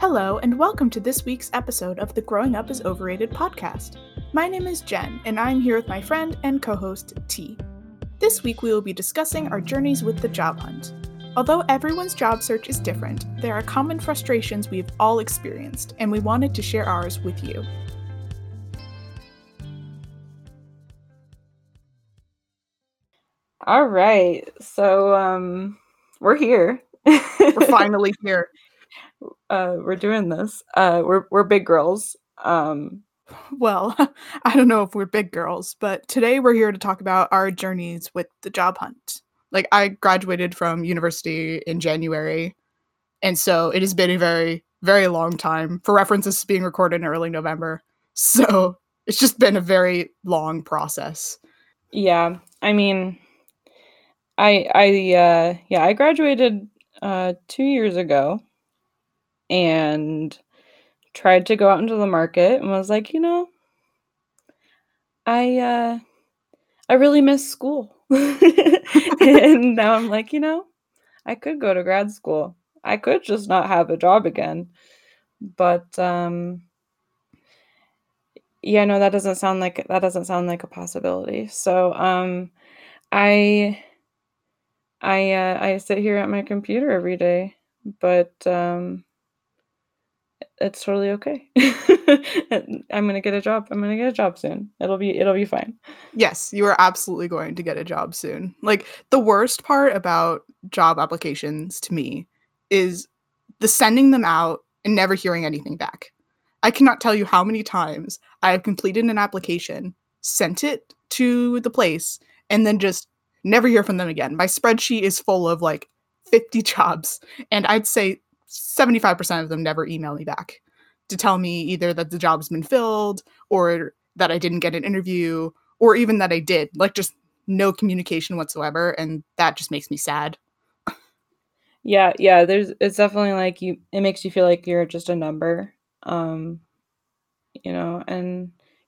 Hello, and welcome to this week's episode of the Growing Up is Overrated podcast. My name is Jen, and I'm here with my friend and co-host, T. This week, we will be discussing our journeys with the job hunt. Although everyone's job search is different, there are common frustrations we've all experienced, and we wanted to share ours with you. All right, so we're here. We're finally here. We're doing this. We're big girls. Well, I don't know if we're big girls, but today we're here to talk about our journeys with the job hunt. Like, I graduated from university in January, and so it has been a very, very long time. For reference, this is being recorded in early November, so it's just been a very long process. Yeah, I mean, I graduated 2 years ago. And tried to go out into the market and was like, I really miss school. And now I'm like, I could go to grad school. I could just not have a job again. But that doesn't sound like a possibility. So I sit here at my computer every day, but it's totally okay. I'm going to get a job soon. It'll be fine. Yes, you are absolutely going to get a job soon. Like, the worst part about job applications to me is the sending them out and never hearing anything back. I cannot tell you how many times I have completed an application, sent it to the place, and then just never hear from them again. My spreadsheet is full of like 50 jobs, and I'd say 75% of them never email me back to tell me either that the job's been filled or that I didn't get an interview or even that I did. Like, just no communication whatsoever. And that just makes me sad. Yeah. It's definitely like it makes you feel like you're just a number, and you're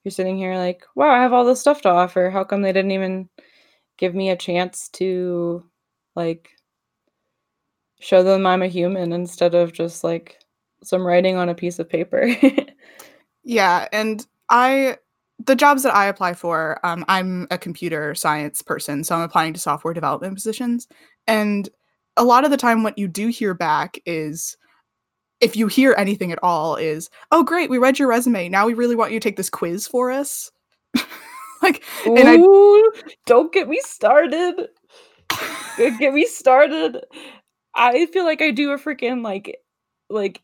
sitting here like, wow, I have all this stuff to offer. How come they didn't even give me a chance to show them I'm a human instead of just like some writing on a piece of paper? Yeah. And the jobs that I apply for, I'm a computer science person, so I'm applying to software development positions. And a lot of the time what you do hear back is, if you hear anything at all, is, oh, great, we read your resume. Now we really want you to take this quiz for us. Don't get me started. I feel like I do a freaking what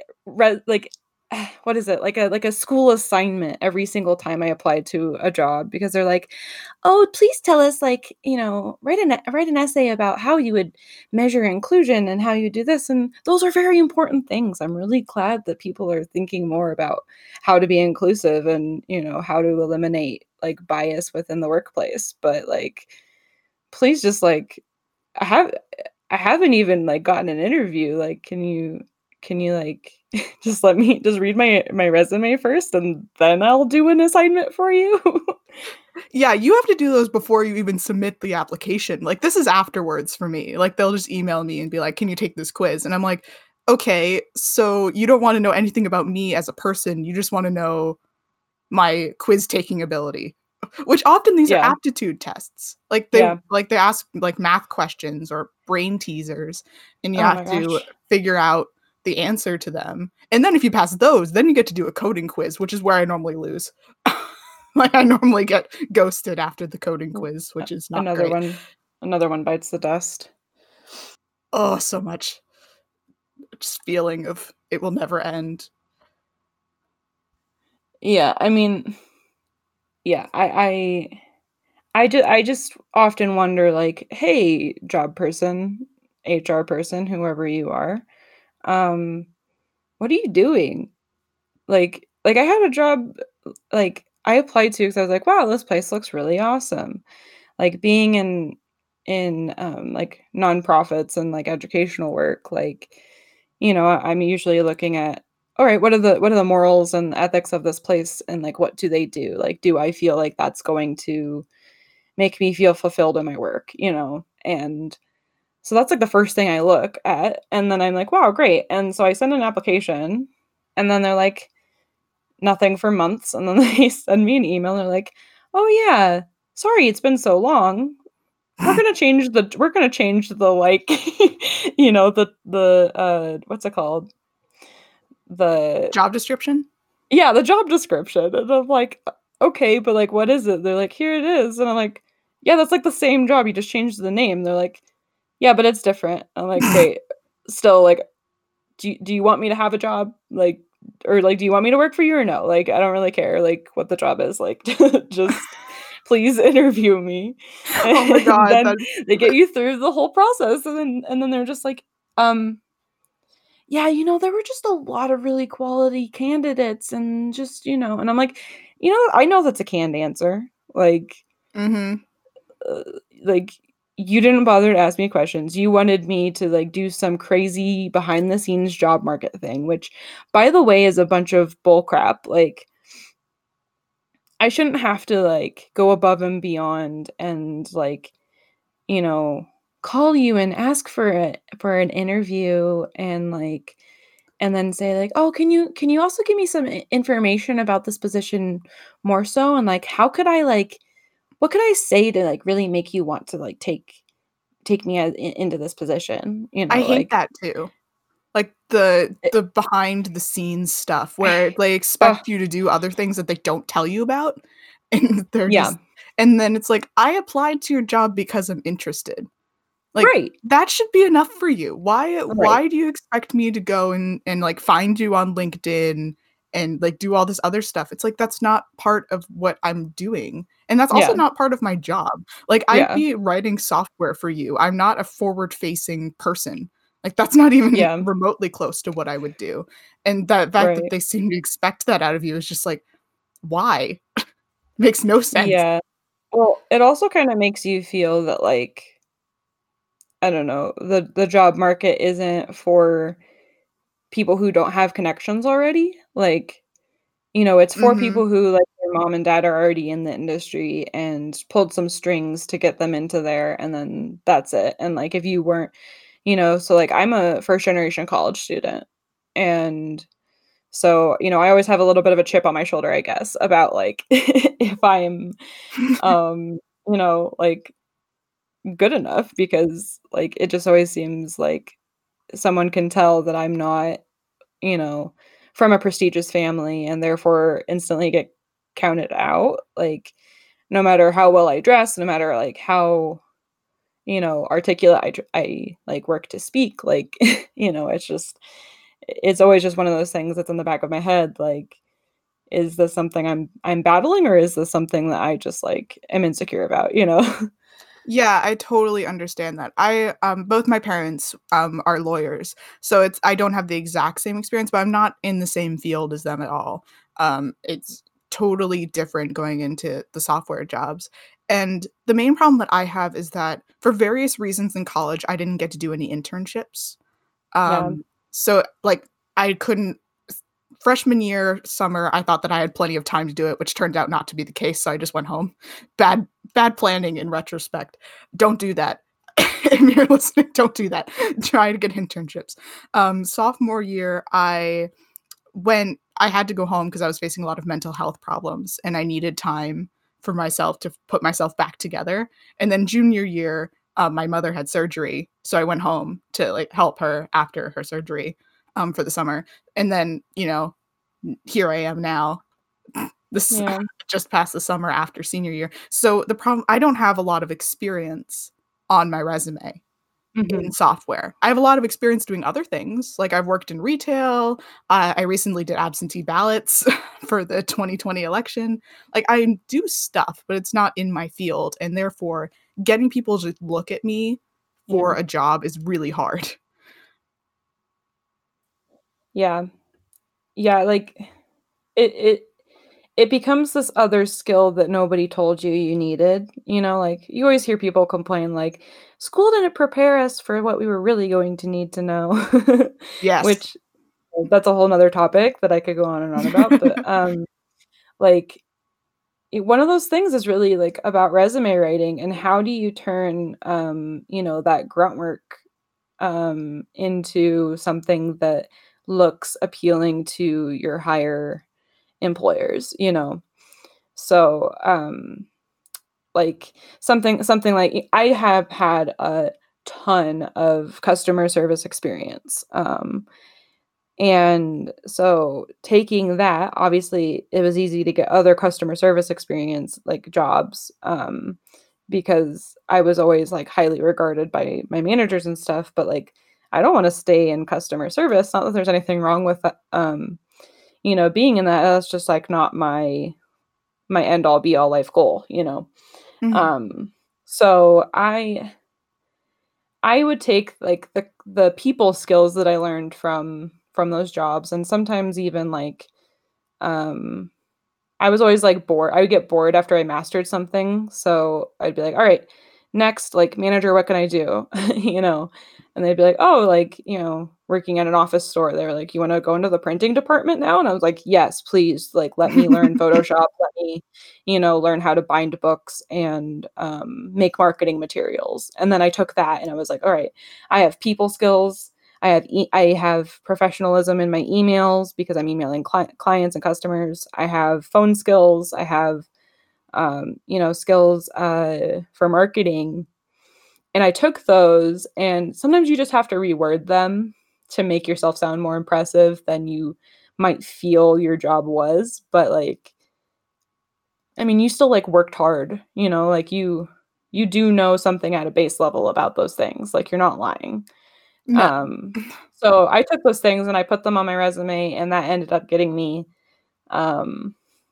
is it? Like a school assignment every single time I apply to a job, because they're like, "Oh, please tell us write an essay about how you would measure inclusion and how you do this." And those are very important things. I'm really glad that people are thinking more about how to be inclusive and, how to eliminate like bias within the workplace. But please just I haven't even gotten an interview. Can you let me just read my resume first, and then I'll do an assignment for you? Yeah, you have to do those before you even submit the application. This is afterwards for me. They'll just email me and be like, can you take this quiz? And I'm like, okay, so you don't want to know anything about me as a person. You just want to know my quiz taking ability. Which often these are aptitude tests. They ask math questions or brain teasers, and you have to figure out the answer to them. And then if you pass those, then you get to do a coding quiz, which is where I normally lose. I normally get ghosted after the coding quiz, which is not another great. Another one bites the dust. Oh, so much. Just feeling of it will never end. Yeah, I mean, yeah, I just often wonder, hey, job person, HR person, whoever you are, what are you doing? I had a job, I applied to because I was like, wow, this place looks really awesome. Being in nonprofits and educational work, I'm usually looking at, all right, what are the morals and ethics of this place, and what do they do? Do I feel like that's going to make me feel fulfilled in my work? And So that's like the first thing I look at. And then I'm like, wow, great. And so I send an application and then they're like, nothing for months. And then they send me an email and they're like, oh yeah, sorry, it's been so long. We're going to change the like, you know, the what's it called? The job description. Yeah. The job description. And I'm like, okay, but like, what is it? They're like, here it is. And I'm like, yeah, that's like the same job. You just changed the name. They're like, yeah, but it's different. I'm like, wait, still like, do you want me to have a job? Like, or like, do you want me to work for you or no? Like, I don't really care. Like what the job is like, just please interview me. Oh my God. Then they get you through the whole process. And then they're just like, yeah, you know, there were just a lot of really quality candidates and just, you know, and I'm like, you know, I know that's a canned answer. Like, like you didn't bother to ask me questions. You wanted me to like do some crazy behind the scenes job market thing, which by the way is a bunch of bull crap. Like I shouldn't have to like go above and beyond and like, you know, call you and ask for it for an interview and like, and then say like, oh, can you also give me some information about this position more so? And like, how could I like, what could I say to like really make you want to like take me into this position? You know, I hate like, that too. Like the behind the scenes stuff where they expect you to do other things that they don't tell you about, and they're just, and then it's like I applied to your job because I'm interested. Like that should be enough for you. Why do you expect me to go and like find you on LinkedIn and like do all this other stuff? It's like that's not part of what I'm doing. And that's also not part of my job. Like I'd be writing software for you. I'm not a forward-facing person. Like that's not even remotely close to what I would do. And that fact that they seem to expect that out of you is just like, why? Makes no sense. Yeah. Well, it also kind of makes you feel that like, I don't know, the job market isn't for people who don't have connections already. Like, you know, it's for people who like their mom and dad are already in the industry and pulled some strings to get them into there. And then that's it. And like, if you weren't, you know, so like I'm a first generation college student. And so, you know, I always have a little bit of a chip on my shoulder, I guess, about like, if I'm, you know, like good enough, because like, it just always seems like someone can tell that I'm not, you know, from a prestigious family and therefore instantly get counted out. Like no matter how well I dress, no matter like how, you know, articulate I like work to speak, like, you know, it's just, it's always just one of those things that's in the back of my head. Like, is this something I'm battling, or is this something that I just like am insecure about, you know? Yeah, I totally understand that. I both my parents are lawyers, so it's I don't have the exact same experience, but I'm not in the same field as them at all. It's totally different going into the software jobs. And the main problem that I have is that for various reasons in college, I didn't get to do any internships. So like I couldn't. Freshman year summer, I thought that I had plenty of time to do it, which turned out not to be the case. So I just went home. Bad planning in retrospect. Don't do that. If you're listening, don't do that. Try to get internships. Sophomore year, I had to go home because I was facing a lot of mental health problems and I needed time for myself to put myself back together. And then junior year, my mother had surgery. So I went home to like help her after her surgery. For the summer. And then, you know, here I am now. This is just past the summer after senior year. So the problem, I don't have a lot of experience on my resume in software. I have a lot of experience doing other things. Like I've worked in retail. I recently did absentee ballots for the 2020 election. Like I do stuff, but it's not in my field. And therefore getting people to look at me for a job is really hard. Yeah, like it becomes this other skill that nobody told you needed. You know, like you always hear people complain like school didn't prepare us for what we were really going to need to know. Yes. Which that's a whole nother topic that I could go on and on about. But like one of those things is really like about resume writing and how do you turn, that grunt work into something that looks appealing to your higher employers, you know? So something like I have had a ton of customer service experience. And so taking that, obviously it was easy to get other customer service experience, like jobs, because I was always like highly regarded by my managers and stuff, but like, I don't want to stay in customer service. Not that there's anything wrong with, being in that. That's just like not my end all be all life goal, you know? Mm-hmm. So I would take like the people skills that I learned from those jobs. And sometimes even like, I was always like bored. I would get bored after I mastered something. So I'd be like, all right, next, like manager, what can I do? You know? And they'd be like, oh, like, you know, working at an office store. They were like, you want to go into the printing department now? And I was like, yes, please. Like, let me learn Photoshop. Let me, learn how to bind books and make marketing materials. And then I took that and I was like, all right, I have people skills. I have professionalism in my emails because I'm emailing clients and customers. I have phone skills. I have, skills for marketing. And I took those, and sometimes you just have to reword them to make yourself sound more impressive than you might feel your job was. But like, I mean, you still like worked hard, like you do know something at a base level about those things. Like you're not lying. No. So I took those things and I put them on my resume, and that ended up getting me,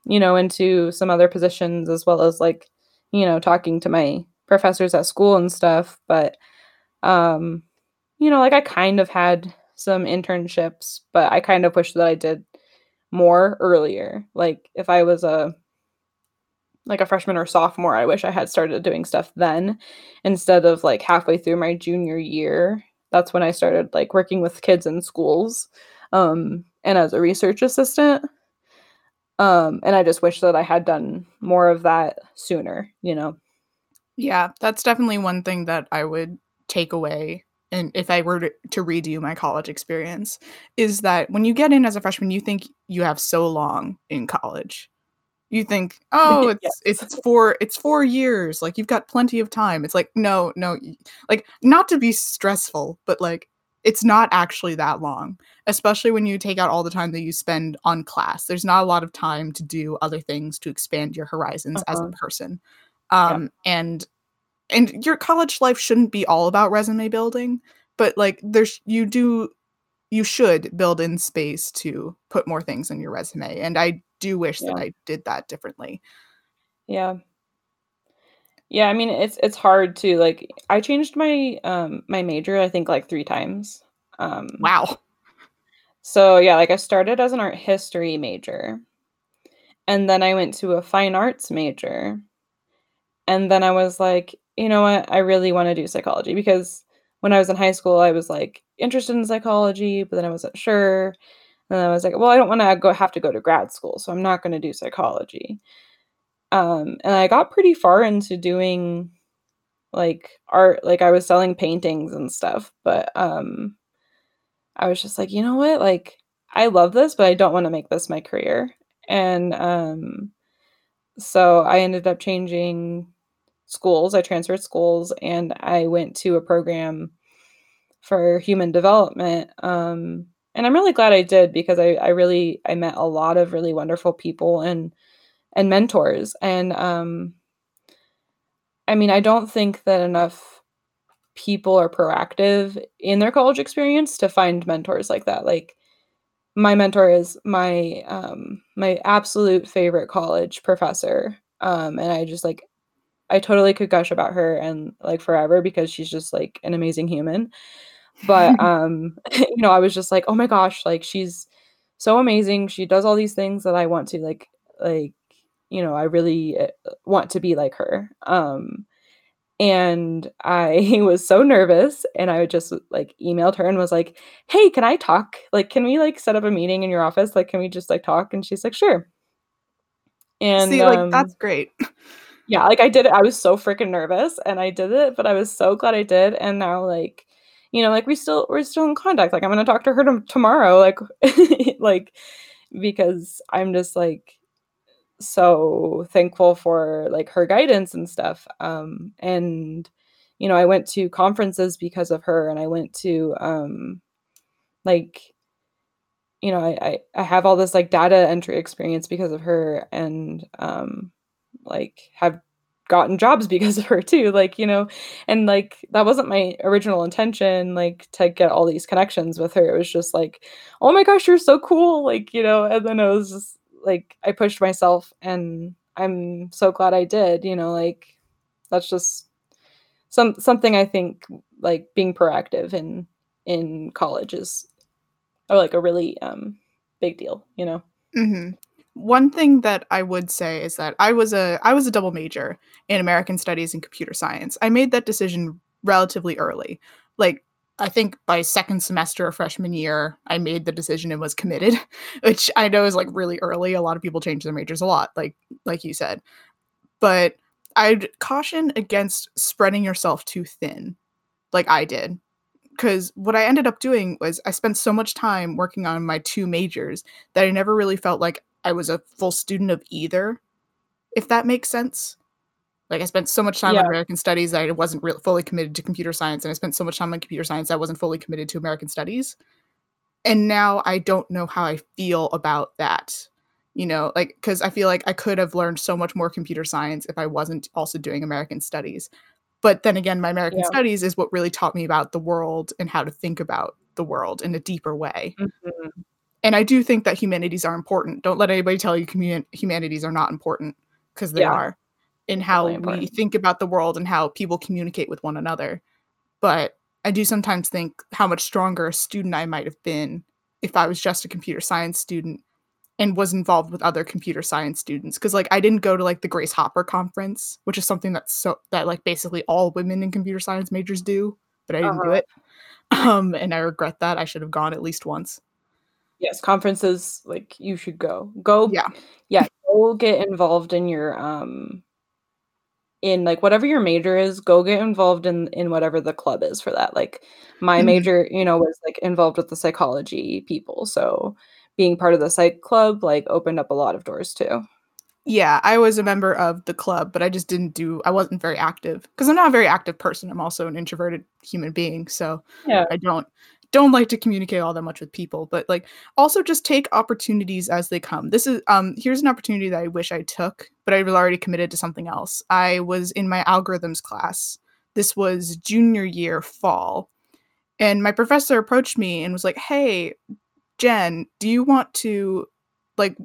into some other positions, as well as like, talking to my professors at school and stuff. But, I kind of had some internships, but I kind of wish that I did more earlier. Like if I was a freshman or sophomore, I wish I had started doing stuff then instead of like halfway through my junior year. That's when I started like working with kids in schools, and as a research assistant. And I just wish that I had done more of that sooner, Yeah, that's definitely one thing that I would take away. And if I were to redo my college experience, is that when you get in as a freshman, you think you have so long in college. You think, oh, it's yes. It's 4 years. Like you've got plenty of time. It's like, no, like not to be stressful, but like it's not actually that long, especially when you take out all the time that you spend on class. There's not a lot of time to do other things to expand your horizons as a person. And your college life shouldn't be all about resume building, but like you should build in space to put more things on your resume. And I do wish that I did that differently. Yeah. Yeah. I mean, it's hard to like, I changed my, my major, I think like 3 times. Wow. So yeah, like I started as an art history major, and then I went to a fine arts major. And then I was like, you know what? I really want to do psychology, because when I was in high school, I was like interested in psychology, but then I wasn't sure. And I was like, well, I don't want to have to go to grad school, so I'm not going to do psychology. And I got pretty far into doing like art, like I was selling paintings and stuff, but I was just like, you know what? Like I love this, but I don't want to make this my career. And so I ended up changing schools. I transferred schools, and I went to a program for human development. And I'm really glad I did, because I met a lot of really wonderful people and mentors. And I mean, I don't think that enough people are proactive in their college experience to find mentors like that. Like my mentor is my my absolute favorite college professor. And I just like, I totally could gush about her and like forever, because she's just like an amazing human. But, I was just like, oh my gosh, like she's so amazing. She does all these things that I want to I really want to be like her. And I was so nervous, and I just like emailed her and was like, hey, can I talk? Like, can we like set up a meeting in your office? Like, can we just like talk? And she's like, sure. And see, like, that's great. Yeah, like I did it. I was so freaking nervous and I did it, but I was so glad I did. And now, like, you know, like we're still in contact. Like I'm going to talk to her tomorrow. Like, like, because I'm just like so thankful for like her guidance and stuff. And, you know, I went to conferences because of her, and I went to, like, you know, I have all this like data entry experience because of her, and, like have gotten jobs because of her too, like, you know, and like that wasn't my original intention, like to get all these connections with her. It was just like, oh my gosh, you're so cool, like, you know. And then I was just like, I pushed myself, and I'm so glad I did, you know. Like that's just something I think, like, being proactive in college is, or like, a really big deal, you know. Mm-hmm. One thing that I would say is that I was a double major in American Studies and Computer Science. I made that decision relatively early. Like, I think by second semester of freshman year, I made the decision and was committed, which I know is like really early. A lot of people change their majors a lot, like you said. But I'd caution against spreading yourself too thin, like I did. Because what I ended up doing was I spent so much time working on my two majors that I never really felt like I was a full student of either, if that makes sense. Like, I spent so much time on American Studies that I wasn't fully committed to computer science, and I spent so much time on computer science that I wasn't fully committed to American Studies. And now I don't know how I feel about that, you know, like, because I feel like I could have learned so much more computer science if I wasn't also doing American Studies. But then again, my American Studies is what really taught me about the world and how to think about the world in a deeper way. Mm-hmm. And I do think that humanities are important. Don't let anybody tell you humanities are not important, because they are, in how we think about the world and how people communicate with one another. But I do sometimes think how much stronger a student I might have been if I was just a computer science student and was involved with other computer science students. Because, like, I didn't go to, like, the Grace Hopper conference, which is something that like basically all women in computer science majors do, but I didn't do it. And I regret that. I should have gone at least once. Yes, conferences, like, you should go. Yeah. Go get involved in your, in like whatever your major is. Go get involved in whatever the club is for that. Like my major, you know, was like involved with the psychology people. So being part of the psych club, like, opened up a lot of doors too. Yeah, I was a member of the club, but I wasn't very active, because I'm not a very active person. I'm also an introverted human being. So I don't like to communicate all that much with people, but like also just take opportunities as they come. This is here's an opportunity that I wish I took, but I was already committed to something else. I was in my algorithms class. This was junior year fall, and my professor approached me and was like, "Hey, Jen, do you want to like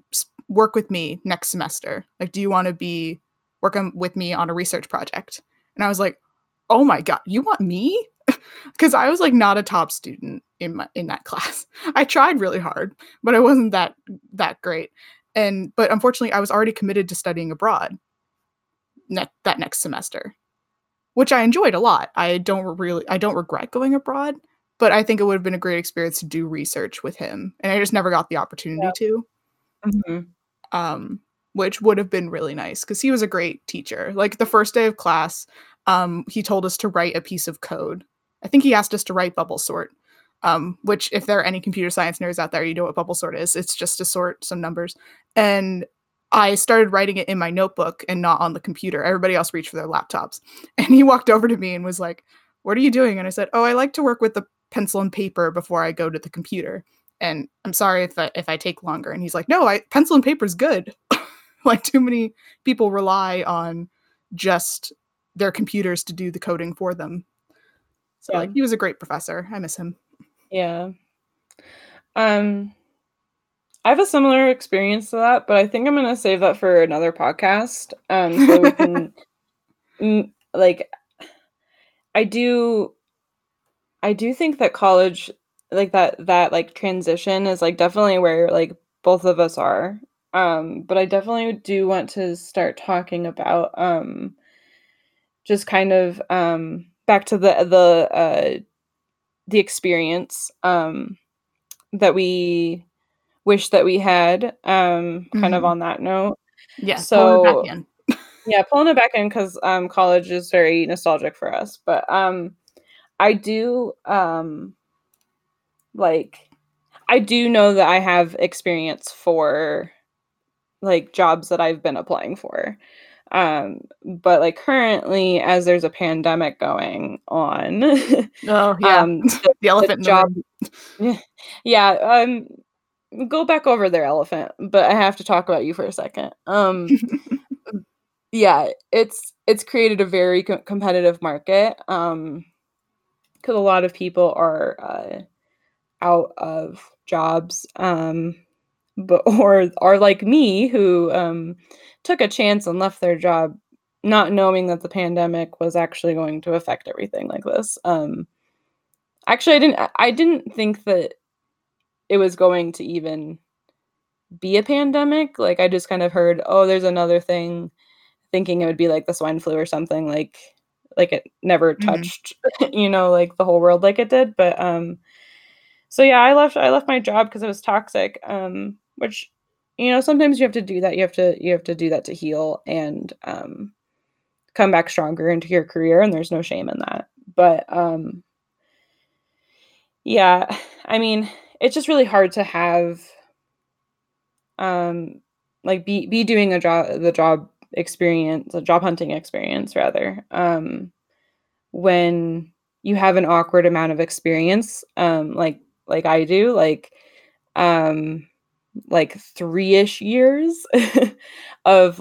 work with me next semester? Like, do you want to be working with me on a research project?" And I was like, "Oh my God, you want me?" Because I was like not a top student in that class. I tried really hard, but I wasn't that great. But unfortunately, I was already committed to studying abroad that next semester, which I enjoyed a lot. I don't regret going abroad, but I think it would have been a great experience to do research with him, and I just never got the opportunity to. Mm-hmm. Which would have been really nice, because he was a great teacher. Like the first day of class, he told us to write a piece of code. I think he asked us to write bubble sort, which, if there are any computer science nerds out there, you know what bubble sort is. It's just to sort some numbers. And I started writing it in my notebook and not on the computer. Everybody else reached for their laptops. And he walked over to me and was like, "What are you doing?" And I said, "Oh, I like to work with the pencil and paper before I go to the computer. And I'm sorry if I take longer." And he's like, "No, pencil and paper's good." Like, too many people rely on just their computers to do the coding for them. So like, he was a great professor. I miss him. Yeah. I have a similar experience to that, but I think I'm going to save that for another podcast. So we can like, I do think that college, like that like transition is like definitely where like both of us are. But I definitely do want to start talking about, just kind of, back to the experience that we wish that we had, kind of on that note. Yeah. So pulling it back in. Yeah, pulling it back in because college is very nostalgic for us. But I do I do know that I have experience for jobs that I've been applying for. But currently, as there's a pandemic going on, the elephant job. Yeah. Go back over there, elephant. But I have to talk about you for a second. Yeah, it's created a very competitive market. 'Cause a lot of people are out of jobs. Or are like me who took a chance and left their job not knowing that the pandemic was actually going to affect everything like this. Actually, I didn't think that it was going to even be a pandemic. I just kind of heard, oh, there's another thing, thinking it would be like the swine flu or something, like it never touched, the whole world like it did. But so yeah, I left my job because it was toxic. Which, sometimes you have to do that. You have to do that to heal and come back stronger into your career. And there's no shame in that. But yeah, I mean, it's just really hard to have be doing a job hunting experience rather, when you have an awkward amount of experience, like I do, like 3-ish years of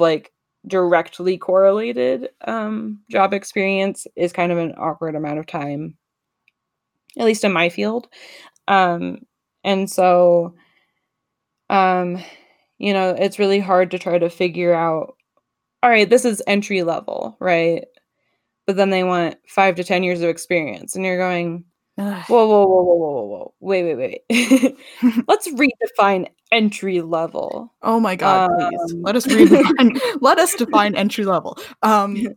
directly correlated job experience is kind of an awkward amount of time, at least in my field. And so, it's really hard to try to figure out, all right, this is entry level, right? But then they want 5 to 10 years of experience, and you're going, whoa, wait. Let's redefine entry level. Oh my God, please. Let us define entry level. Are you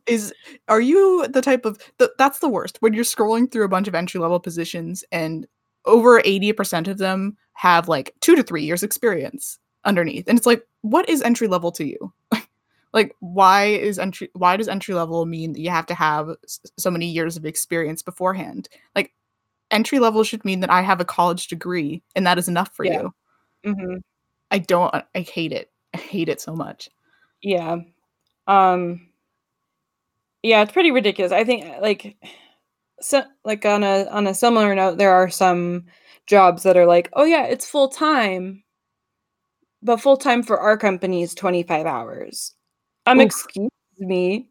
the type of, that's the worst, when you're scrolling through a bunch of entry level positions and over 80% of them have 2 to 3 years experience underneath. And it's what is entry level to you? Why does entry level mean that you have to have so many years of experience beforehand? Entry level should mean that I have a college degree and that is enough for you. Mm-hmm. I hate it. I hate it so much. Yeah. Yeah, it's pretty ridiculous. I think on a similar note, there are some jobs that are oh yeah, it's full time, but full time for our company is 25 hours. Oof. Excuse me.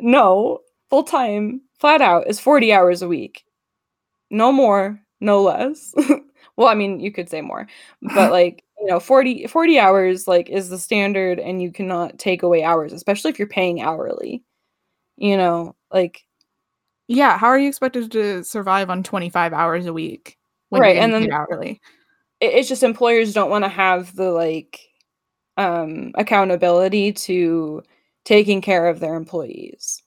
No, full time flat out is 40 hours a week. No more, no less. Well, I mean, you could say more, but 40 hours is the standard, and you cannot take away hours, especially if you're paying hourly. Yeah, how are you expected to survive on 25 hours a week? Right, and then hourly. It's just employers don't want to have the accountability to taking care of their employees,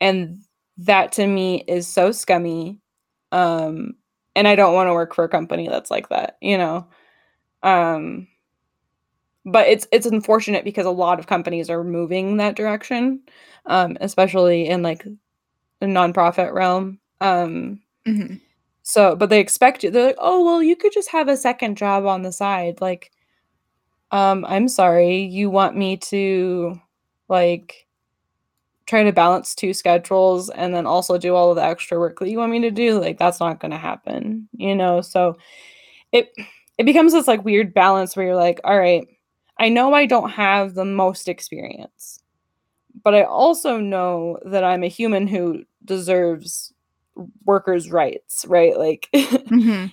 and that to me is so scummy. And I don't want to work for a company that's like that, But it's unfortunate because a lot of companies are moving that direction, especially in the nonprofit realm. Mm-hmm. So, but they expect you. They're oh, well, you could just have a second job on the side. I'm sorry, you want me to try to balance 2 schedules and then also do all of the extra work that you want me to do? That's not going to happen, So it becomes this weird balance where you're all right, I know I don't have the most experience, but I also know that I'm a human who deserves workers' rights, right? Mm-hmm.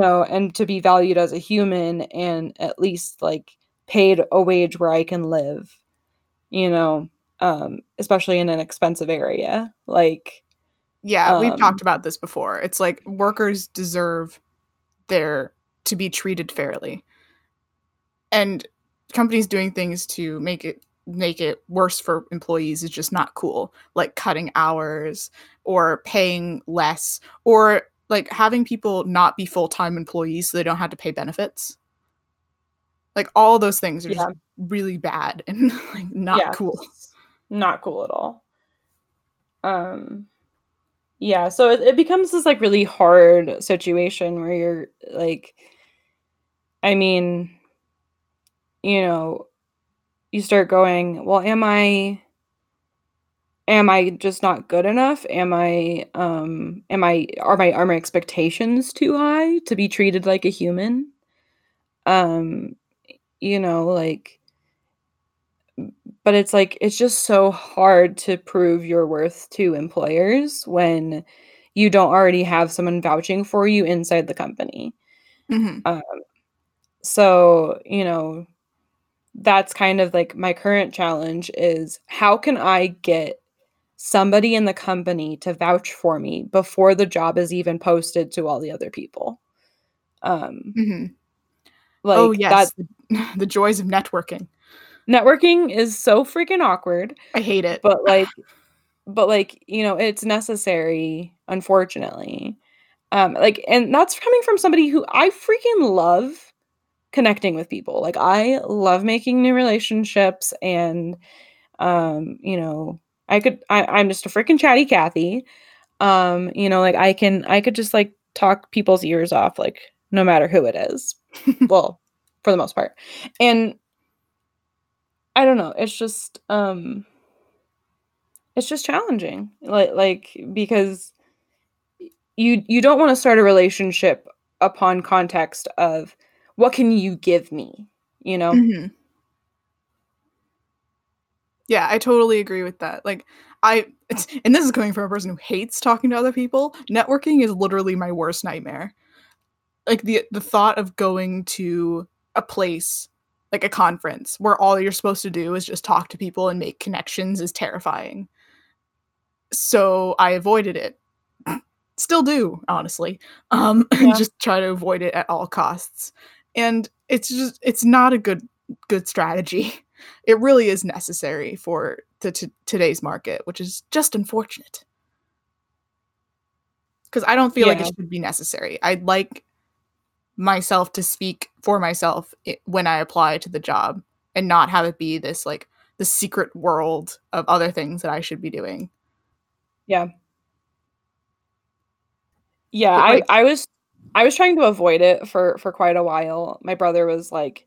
And to be valued as a human and at least paid a wage where I can live, especially in an expensive area. We've talked about this before. It's workers deserve to be treated fairly, and companies doing things to make it worse for employees is just not cool. Cutting hours or paying less, or having people not be full-time employees so they don't have to pay benefits. Like all those things are just really bad and like not cool. Not cool at all. Yeah, so it becomes this like really hard situation where you're like, I mean, you know, you start going, well, am I just not good enough? Are my expectations too high to be treated like a human? You know, like, but it's like, it's just so hard to prove your worth to employers when you don't already have someone vouching for you inside the company. Mm-hmm. So, you know, that's kind of like my current challenge is how can I get somebody in the company to vouch for me before the job is even posted to all the other people? Mm-hmm. Like, oh, yes. The joys of networking. Networking is so freaking awkward. I hate it. But like, you know, it's necessary, unfortunately. Like, and that's coming from somebody who I freaking love connecting with people. Like, I love making new relationships and, you know, I'm just a freaking chatty Cathy. You know, like I could just like talk people's ears off, like no matter who it is. Well, for the most part. And I don't know. It's just challenging. Like because you don't want to start a relationship upon context of what can you give me, you know? Mm-hmm. Yeah, I totally agree with that. Like and this is coming from a person who hates talking to other people. Networking is literally my worst nightmare. Like the thought of going to a place like a conference where all you're supposed to do is just talk to people and make connections is terrifying. So I avoided it. Still do, honestly. Just try to avoid it at all costs. And it's not a good strategy. It really is necessary for today's market, which is just unfortunate. Because I don't feel like it should be necessary. I'd like myself to speak for myself when I apply to the job and not have it be this like the secret world of other things that I should be doing. Yeah. Like, I was trying to avoid it for quite a while. My brother was like,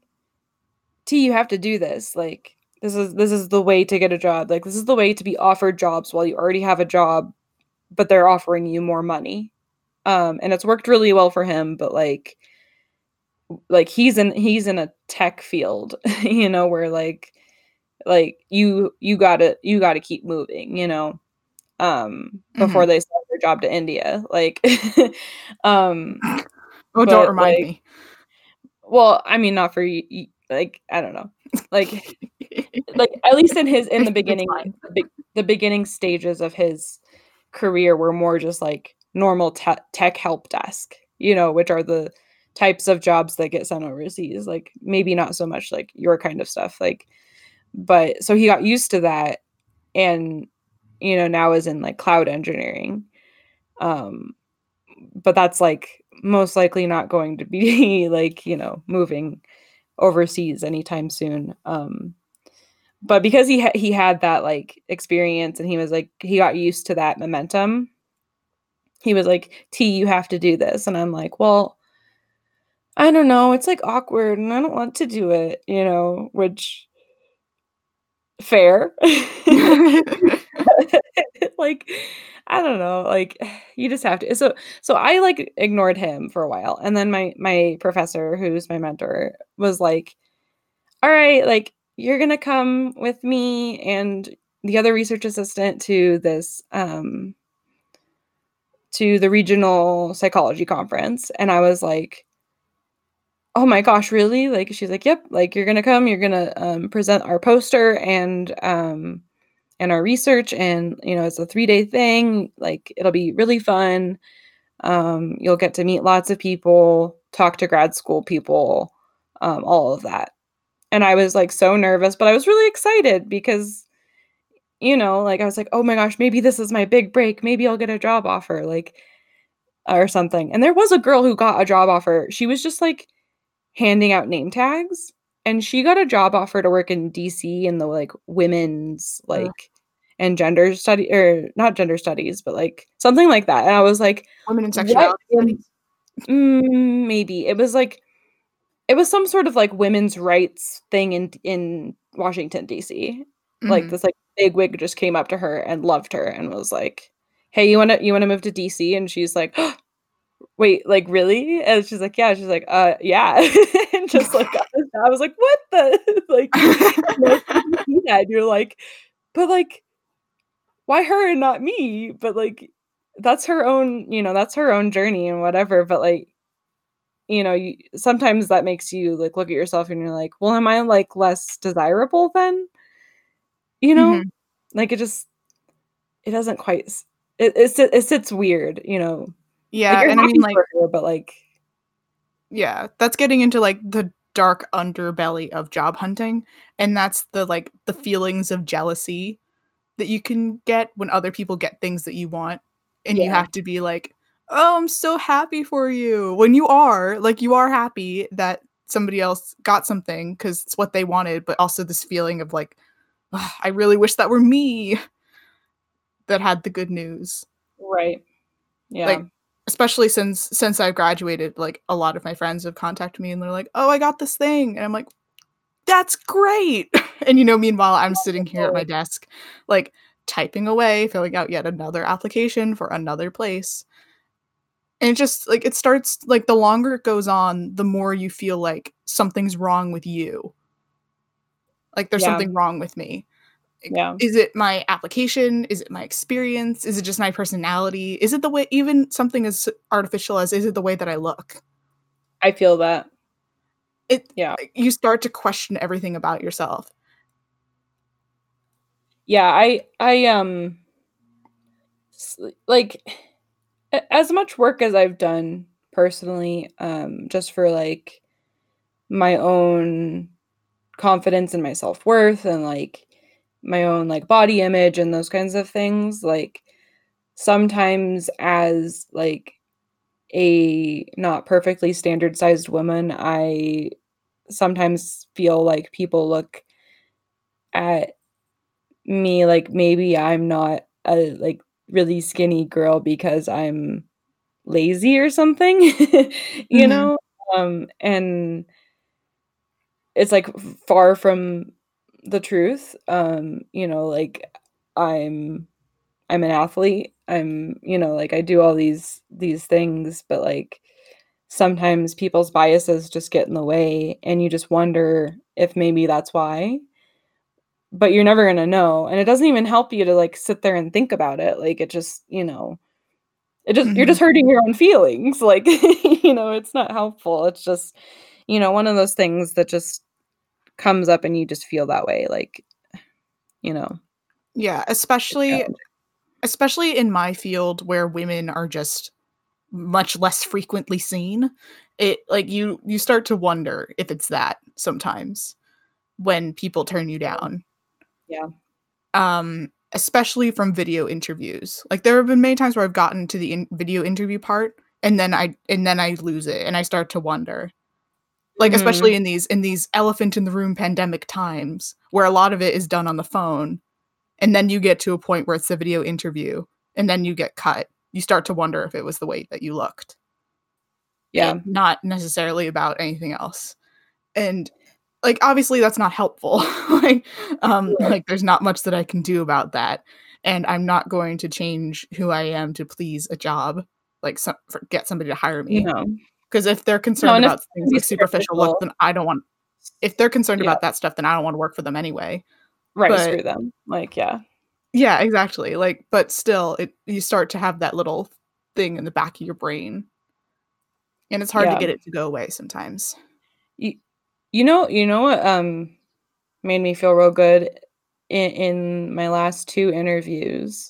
T, you have to do this. Like, this is the way to get a job. Like, this is the way to be offered jobs while you already have a job, but they're offering you more money. And it's worked really well for him, but like he's in a tech field, you know, where like you gotta keep moving, you know, before they sell your job to India. Like, oh, don't remind me. Well, I mean, not for you, like, I don't know. Like, like at least in the beginning, the beginning stages of his career were more just like normal tech help desk, you know, which are the types of jobs that get sent overseas, like maybe not so much like your kind of stuff, like, but so he got used to that and, you know, now is in like cloud engineering. But that's like most likely not going to be like, you know, moving overseas anytime soon. But because he had that like experience and he was like, he got used to that momentum. He was like, T, you have to do this. And I'm like, well, I don't know. It's like awkward and I don't want to do it, you know, which fair. Like, I don't know. Like you just have to. So I like ignored him for a while. And then my professor, who's my mentor, was like, all right, like you're going to come with me and the other research assistant to this, to the regional psychology conference. And I was like, oh my gosh, really? Like, she's like, yep, like you're going to come, you're going to present our poster and our research. And, you know, it's a 3-day thing. Like, it'll be really fun. You'll get to meet lots of people, talk to grad school people, all of that. And I was like, so nervous, but I was really excited because, you know, like I was like, oh my gosh, maybe this is my big break. Maybe I'll get a job offer, like, or something. And there was a girl who got a job offer. She was just like handing out name tags. And she got a job offer to work in DC in the like women's and gender study, or not gender studies, but like something like that. And I was like, women and sexuality studies. Maybe it was some sort of like women's rights thing in Washington, D.C. Mm-hmm. Like this like big wig just came up to her and loved her and was like, hey, you want to move to D.C.? And she's like, oh, wait, like really? And she's like, yeah. She's like, yeah. And just like I was like, what the like? And you're like, but like, why her and not me? But like, that's her own journey and whatever. But like, you know, sometimes that makes you like look at yourself and you're like, well, am I like less desirable then? You know, mm-hmm. like it doesn't quite, it sits weird, you know? Yeah. Like, and I mean like, her, but like, yeah, that's getting into like the dark underbelly of job hunting. And that's the, like the feelings of jealousy that you can get when other people get things that you want. And you have to be like, oh, I'm so happy for you. When you are, like, you are happy that somebody else got something because it's what they wanted, but also this feeling of, like, oh, I really wish that were me that had the good news. Right. Yeah. Like, especially since I've graduated, like, a lot of my friends have contacted me and they're like, oh, I got this thing. And I'm like, that's great. And, you know, meanwhile, I'm sitting here at my desk, like, typing away, filling out yet another application for another place. And it just, like, it starts, like, the longer it goes on, the more you feel like something's wrong with you. Like, there's something wrong with me. Yeah. Is it my application? Is it my experience? Is it just my personality? Is it the way, even something as artificial as, is it the way that I look? I feel that. You start to question everything about yourself. Yeah, I like... as much work as I've done personally, just for like my own confidence and my self-worth and like my own like body image and those kinds of things, like sometimes as like a not perfectly standard sized woman, I sometimes feel like people look at me like maybe I'm not a like really skinny girl because I'm lazy or something, you mm-hmm. know? And it's like far from the truth. You know, like I'm an athlete. I'm, you know, like I do all these things, but like sometimes people's biases just get in the way and you just wonder if maybe that's why. But you're never going to know. And it doesn't even help you to like sit there and think about it. Like it just, you know, it just, mm-hmm. you're just hurting your own feelings. Like, you know, it's not helpful. It's just, you know, one of those things that just comes up and you just feel that way. Like, you know. Yeah. Especially in my field where women are just much less frequently seen. It like you start to wonder if it's that sometimes when people turn you down. Yeah. Especially from video interviews. Like there have been many times where I've gotten to the video interview part and then I lose it and I start to wonder. Like mm-hmm. especially in these elephant in the room pandemic times where a lot of it is done on the phone and then you get to a point where it's the video interview and then you get cut. You start to wonder if it was the way that you looked. Yeah, and not necessarily about anything else. And like, obviously that's not helpful. Like there's not much that I can do about that. And I'm not going to change who I am to please a job, like get somebody to hire me. No. Cause if they're concerned about things like superficial look, then I don't want, if they're concerned about that stuff, then I don't want to work for them anyway. Right. But, screw them. Like, yeah. Yeah, exactly. Like, but still you start to have that little thing in the back of your brain and it's hard to get it to go away sometimes. You know what made me feel real good in my last two interviews?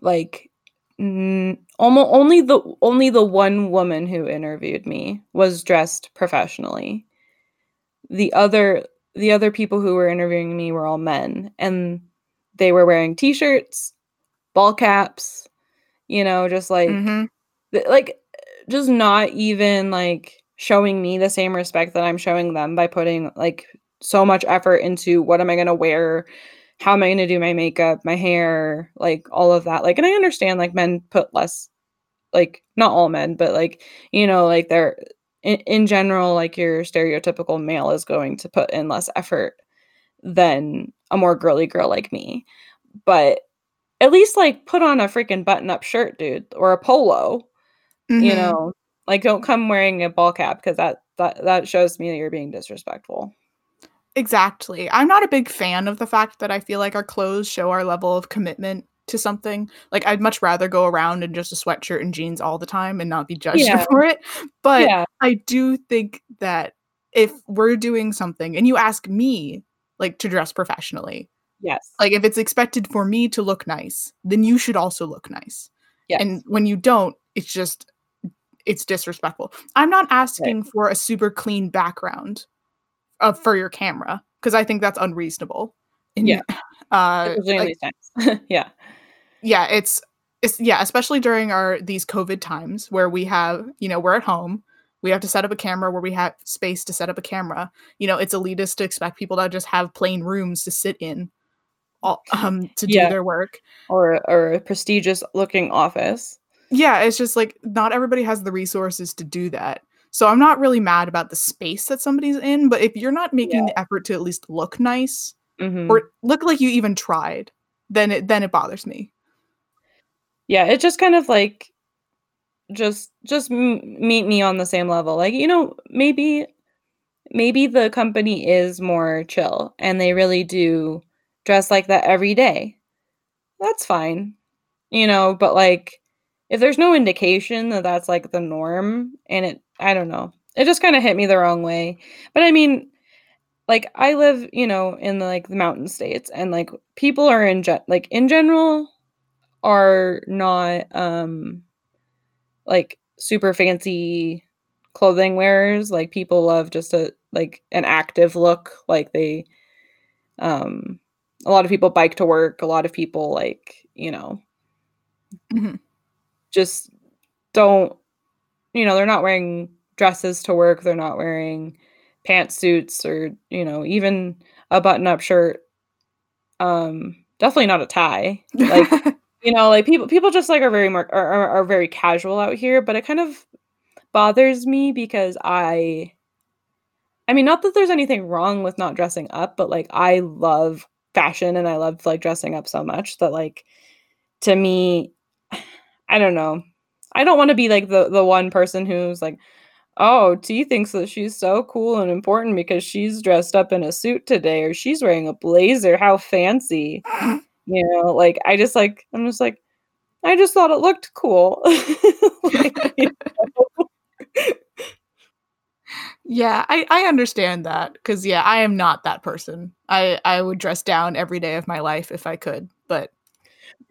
Like almost only the one woman who interviewed me was dressed professionally. The other people who were interviewing me were all men, and they were wearing t-shirts, ball caps, you know, just like mm-hmm. Like just not even like showing me the same respect that I'm showing them by putting like so much effort into what am I going to wear, how am I going to do my makeup, my hair, like all of that. Like, and I understand like men put less, like not all men, but like, you know, like they're in general, like your stereotypical male is going to put in less effort than a more girly girl like me. But at least like put on a freaking button up shirt, dude, or a polo, mm-hmm. you know, like don't come wearing a ball cap. Cause that shows me that you're being disrespectful. Exactly. I'm not a big fan of the fact that I feel like our clothes show our level of commitment to something. Like, I'd much rather go around in just a sweatshirt and jeans all the time and not be judged for it. But I do think that if we're doing something and you ask me, like, to dress professionally. Yes. Like, if it's expected for me to look nice, then you should also look nice. Yes. And when you don't, it's just, it's disrespectful. I'm not asking for a super clean background for your camera, because I think that's unreasonable. And, it's especially during these COVID times where we have, you know, we're at home, we have to set up a camera where we have space to set up a camera. You know, it's elitist to expect people to just have plain rooms to sit in to do their work, or a prestigious looking office. Yeah, it's just like not everybody has the resources to do that. So I'm not really mad about the space that somebody's in, but if you're not making the effort to at least look nice, mm-hmm. or look like you even tried, then it bothers me. Yeah, it just kind of like, just meet me on the same level. Like, you know, maybe the company is more chill and they really do dress like that every day. That's fine, you know, but like if there's no indication that that's like the norm, and it, I don't know. It just kind of hit me the wrong way. But I mean, like I live, you know, in the mountain states, and like people are in general are not like super fancy clothing wearers. Like people love just an active look. Like they, a lot of people bike to work. A lot of people like, you know, mm-hmm. just don't. You know, they're not wearing dresses to work. They're not wearing pantsuits or, you know, even a button-up shirt. Definitely not a tie. Like, you know, like people just like are very casual out here. But it kind of bothers me because I mean, not that there's anything wrong with not dressing up, but like I love fashion and I love like dressing up so much that like, to me, I don't know. I don't want to be like the one person who's like, oh, T thinks that she's so cool and important because she's dressed up in a suit today, or she's wearing a blazer. How fancy. You know, like, I just thought it looked cool. Like, you know? Yeah, I understand that because, yeah, I am not that person. I would dress down every day of my life if I could, but.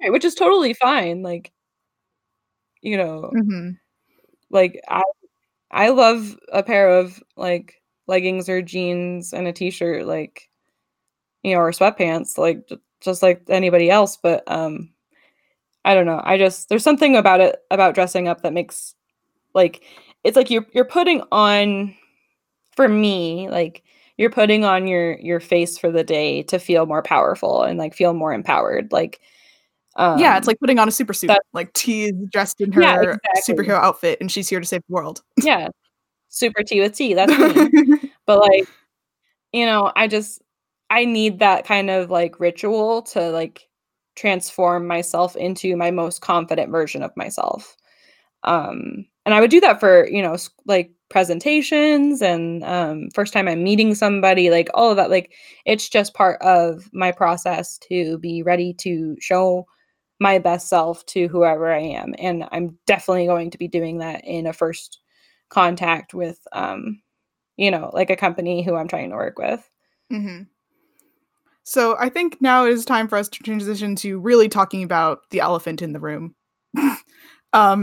Right, which is totally fine. Like. You know, mm-hmm. like I love a pair of like leggings or jeans and a t-shirt, like, you know, or sweatpants, like just like anybody else. But I don't know. There's something about dressing up that makes like, it's like you're putting on, for me, like you're putting on your face for the day to feel more powerful and like feel more empowered. Like, yeah, it's like putting on a super suit. Like T is dressed in her superhero outfit and she's here to save the world. Yeah. Super T with T. That's me. But like, you know, I need that kind of like ritual to like transform myself into my most confident version of myself. And I would do that for, you know, like presentations and first time I'm meeting somebody, like all of that. Like, it's just part of my process to be ready to show my best self to whoever I am. And I'm definitely going to be doing that in a first contact with, you know, like a company who I'm trying to work with. Mm-hmm. So I think now it is time for us to transition to really talking about the elephant in the room.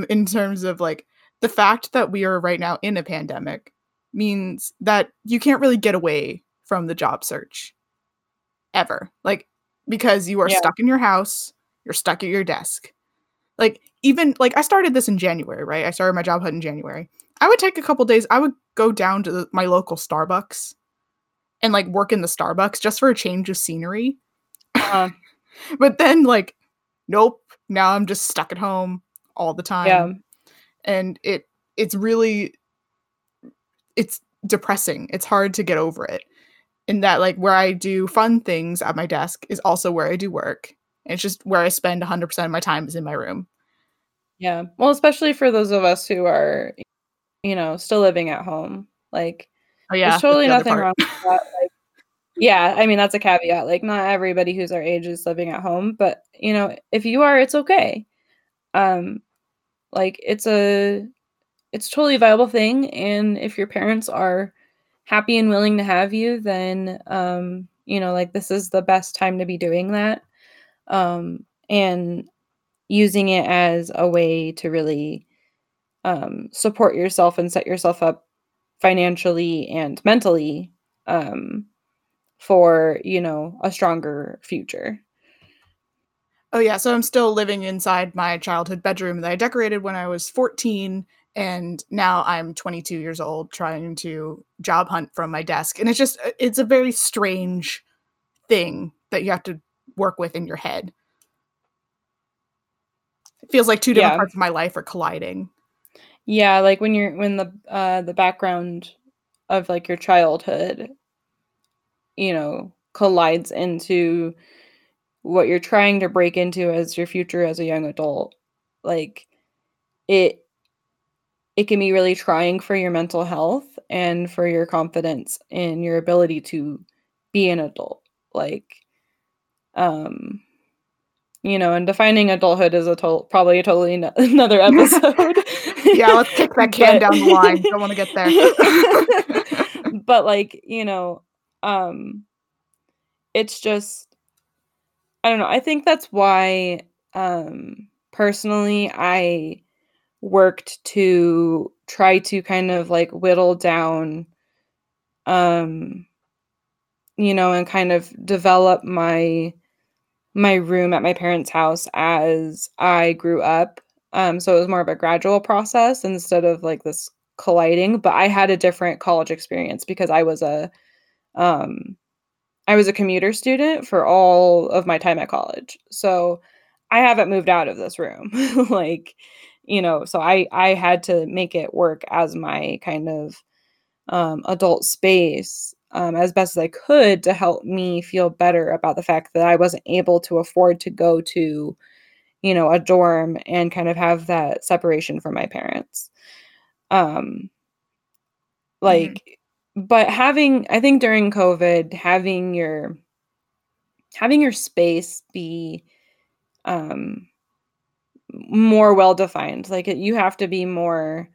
In terms of like the fact that we are right now in a pandemic means that you can't really get away from the job search ever. Like, because you are stuck in your house. You're stuck at your desk. Like, even like I started this in January, right? I started my job hunt in January. I would take a couple days. I would go down to my local Starbucks and like work in the Starbucks just for a change of scenery. But then like, nope, now I'm just stuck at home all the time. Yeah. And it's really, it's depressing. It's hard to get over it. And that like where I do fun things at my desk is also where I do work. And it's just where I spend 100% of my time is in my room. Yeah. Well, especially for those of us who are, you know, still living at home. Like, oh, yeah, there's totally nothing wrong with that. Like, yeah. I mean, that's a caveat. Like, not everybody who's our age is living at home. But, you know, if you are, it's okay. Like, it's totally a viable thing. And if your parents are happy and willing to have you, then, you know, like, this is the best time to be doing that. And using it as a way to really support yourself and set yourself up financially and mentally for, you know, a stronger future. Oh, yeah. So I'm still living inside my childhood bedroom that I decorated when I was 14. And now I'm 22 years old trying to job hunt from my desk. And it's a very strange thing that you have to work with in your head. It feels like two different parts of my life are colliding. Yeah, like when the background of like your childhood, you know, collides into what you're trying to break into as your future as a young adult. Like it can be really trying for your mental health and for your confidence in your ability to be an adult. Like you know, and defining adulthood is probably another episode. Yeah, let's kick that can down the line. Don't want to get there. But like, you know, it's just, I don't know. I think that's why, personally, I worked to try to kind of like whittle down, you know, and kind of develop my room at my parents' house as I grew up. So it was more of a gradual process instead of like this colliding, but I had a different college experience because I was a commuter student for all of my time at college. So I haven't moved out of this room. Like, you know, so I had to make it work as my kind of adult space as best as I could to help me feel better about the fact that I wasn't able to afford to go to, you know, a dorm and kind of have that separation from my parents. But I think during COVID, having your space be more well-defined, like you have to be more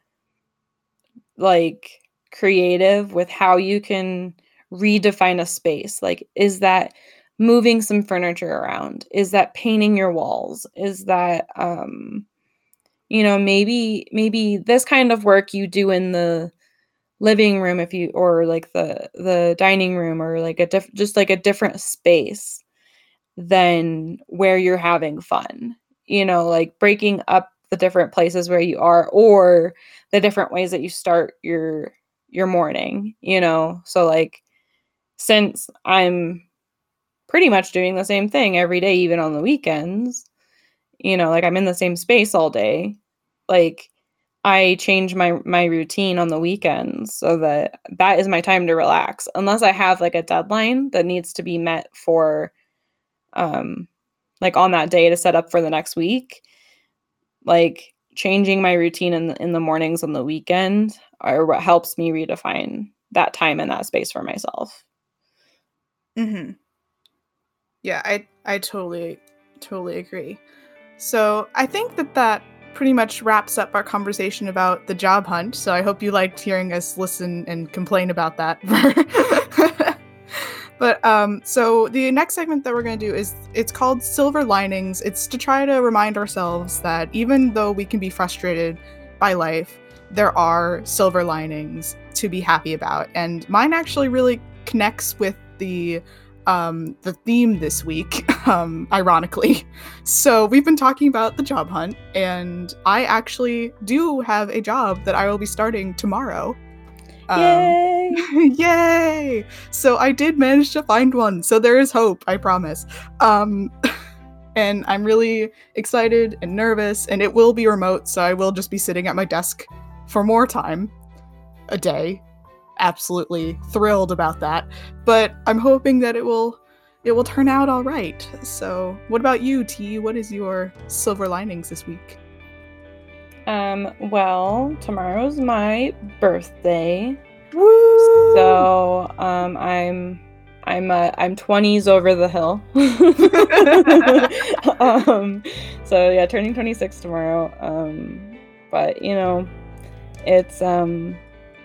like creative with how you can redefine a space. Like, is that moving some furniture around? Is that painting your walls? Is that, you know, maybe this kind of work you do in the living room or like the dining room or like just like a different space than where you're having fun, you know, like breaking up the different places where you are or the different ways that you start your morning, you know? So like, since I'm pretty much doing the same thing every day, even on the weekends, you know, like I'm in the same space all day. Like I change my routine on the weekends so that is my time to relax, unless I have like a deadline that needs to be met for, like on that day to set up for the next week. Like changing my routine in the mornings on the weekend are what helps me redefine that time and that space for myself. Mm-hmm. Yeah, I totally agree. So I think that pretty much wraps up our conversation about the job hunt. So I hope you liked hearing us listen and complain about that. But so the next segment that we're going to do is, it's called Silver Linings. It's to try to remind ourselves that even though we can be frustrated by life, there are silver linings to be happy about. And mine actually really connects with the the theme this week, ironically. So we've been talking about the job hunt, and I actually do have a job that I will be starting tomorrow. Yay! Yay! So I did manage to find one, so there is hope, I promise. And I'm really excited and nervous, and it will be remote, so I will just be sitting at my desk for more time a day. Absolutely thrilled about that, but I'm hoping that it will turn out all right. So what about you, T? What is your silver linings this week? Well, tomorrow's my birthday. Woo! So, I'm 20s over the hill. So yeah, turning 26 tomorrow. But you know, it's,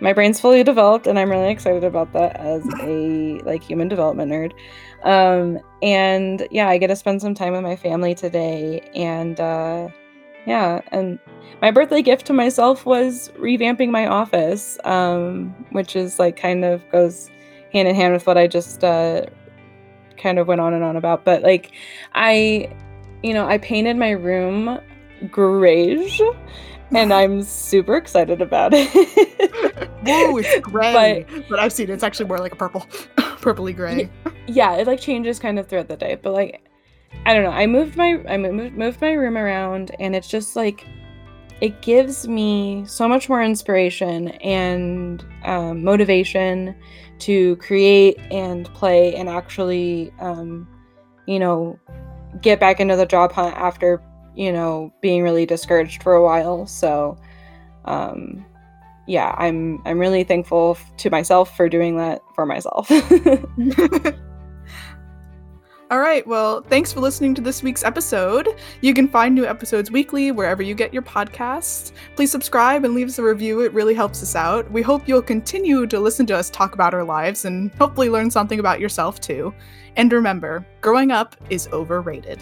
my brain's fully developed, and I'm really excited about that as a human development nerd. And yeah, I get to spend some time with my family today, and, yeah, and my birthday gift to myself was revamping my office, which is kind of goes hand in hand with what I just kind of went on and on about. But I painted my room gray, and I'm super excited about it. Whoa, it's gray, but I've seen it's actually more like a purpley gray. Yeah, it changes kind of throughout the day, but I don't know. I moved my room around, and it's just it gives me so much more inspiration and motivation to create and play and actually, get back into the job hunt after, being really discouraged for a while. So, yeah, I'm really thankful to myself for doing that for myself. All right, well, thanks for listening to this week's episode. You can find new episodes weekly wherever you get your podcasts. Please subscribe and leave us a review. It really helps us out. We hope you'll continue to listen to us talk about our lives and hopefully learn something about yourself too. And remember, growing up is overrated.